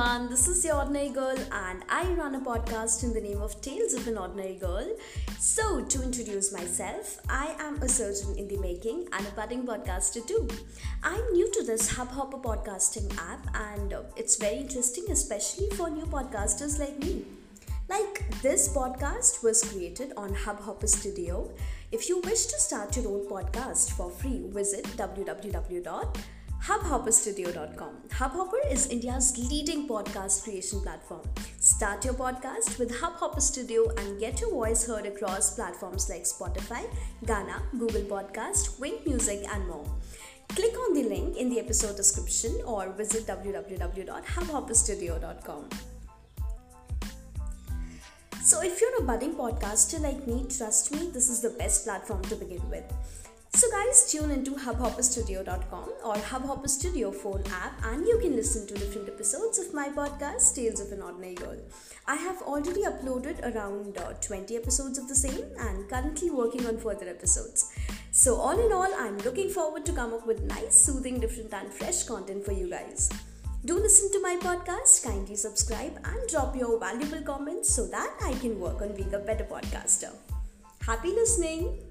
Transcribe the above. everyone, this is the Ordinary Girl and I run a podcast in the name of Tales of an Ordinary Girl. So to introduce myself, I am a surgeon in the making and a budding podcaster too. I'm new to this Hubhopper podcasting app and it's very interesting, especially for new podcasters like me. Like, this podcast was created on Hubhopper Studio. If you wish to start your own podcast for free, visit www.hubhopperstudio.com. Hubhopper is India's leading podcast creation platform. Start your podcast with Hubhopper Studio and get your voice heard across platforms like Spotify, Gaana, Google Podcast, Wynk Music and more. Click on the link in the episode description or visit www.hubhopperstudio.com. So if you're a budding podcaster like me, trust me, this is the best platform to begin with. So guys, tune into hubhopperstudio.com or Hubhopper Studio phone app and you can listen to different episodes of my podcast, Tales of an Ordinary Girl. I have already uploaded around 20 episodes of the same and currently working on further episodes. So all in all, I'm looking forward to come up with nice, soothing, different and fresh content for you guys. Do listen to my podcast, kindly subscribe and drop your valuable comments so that I can work on being a better podcaster. Happy listening!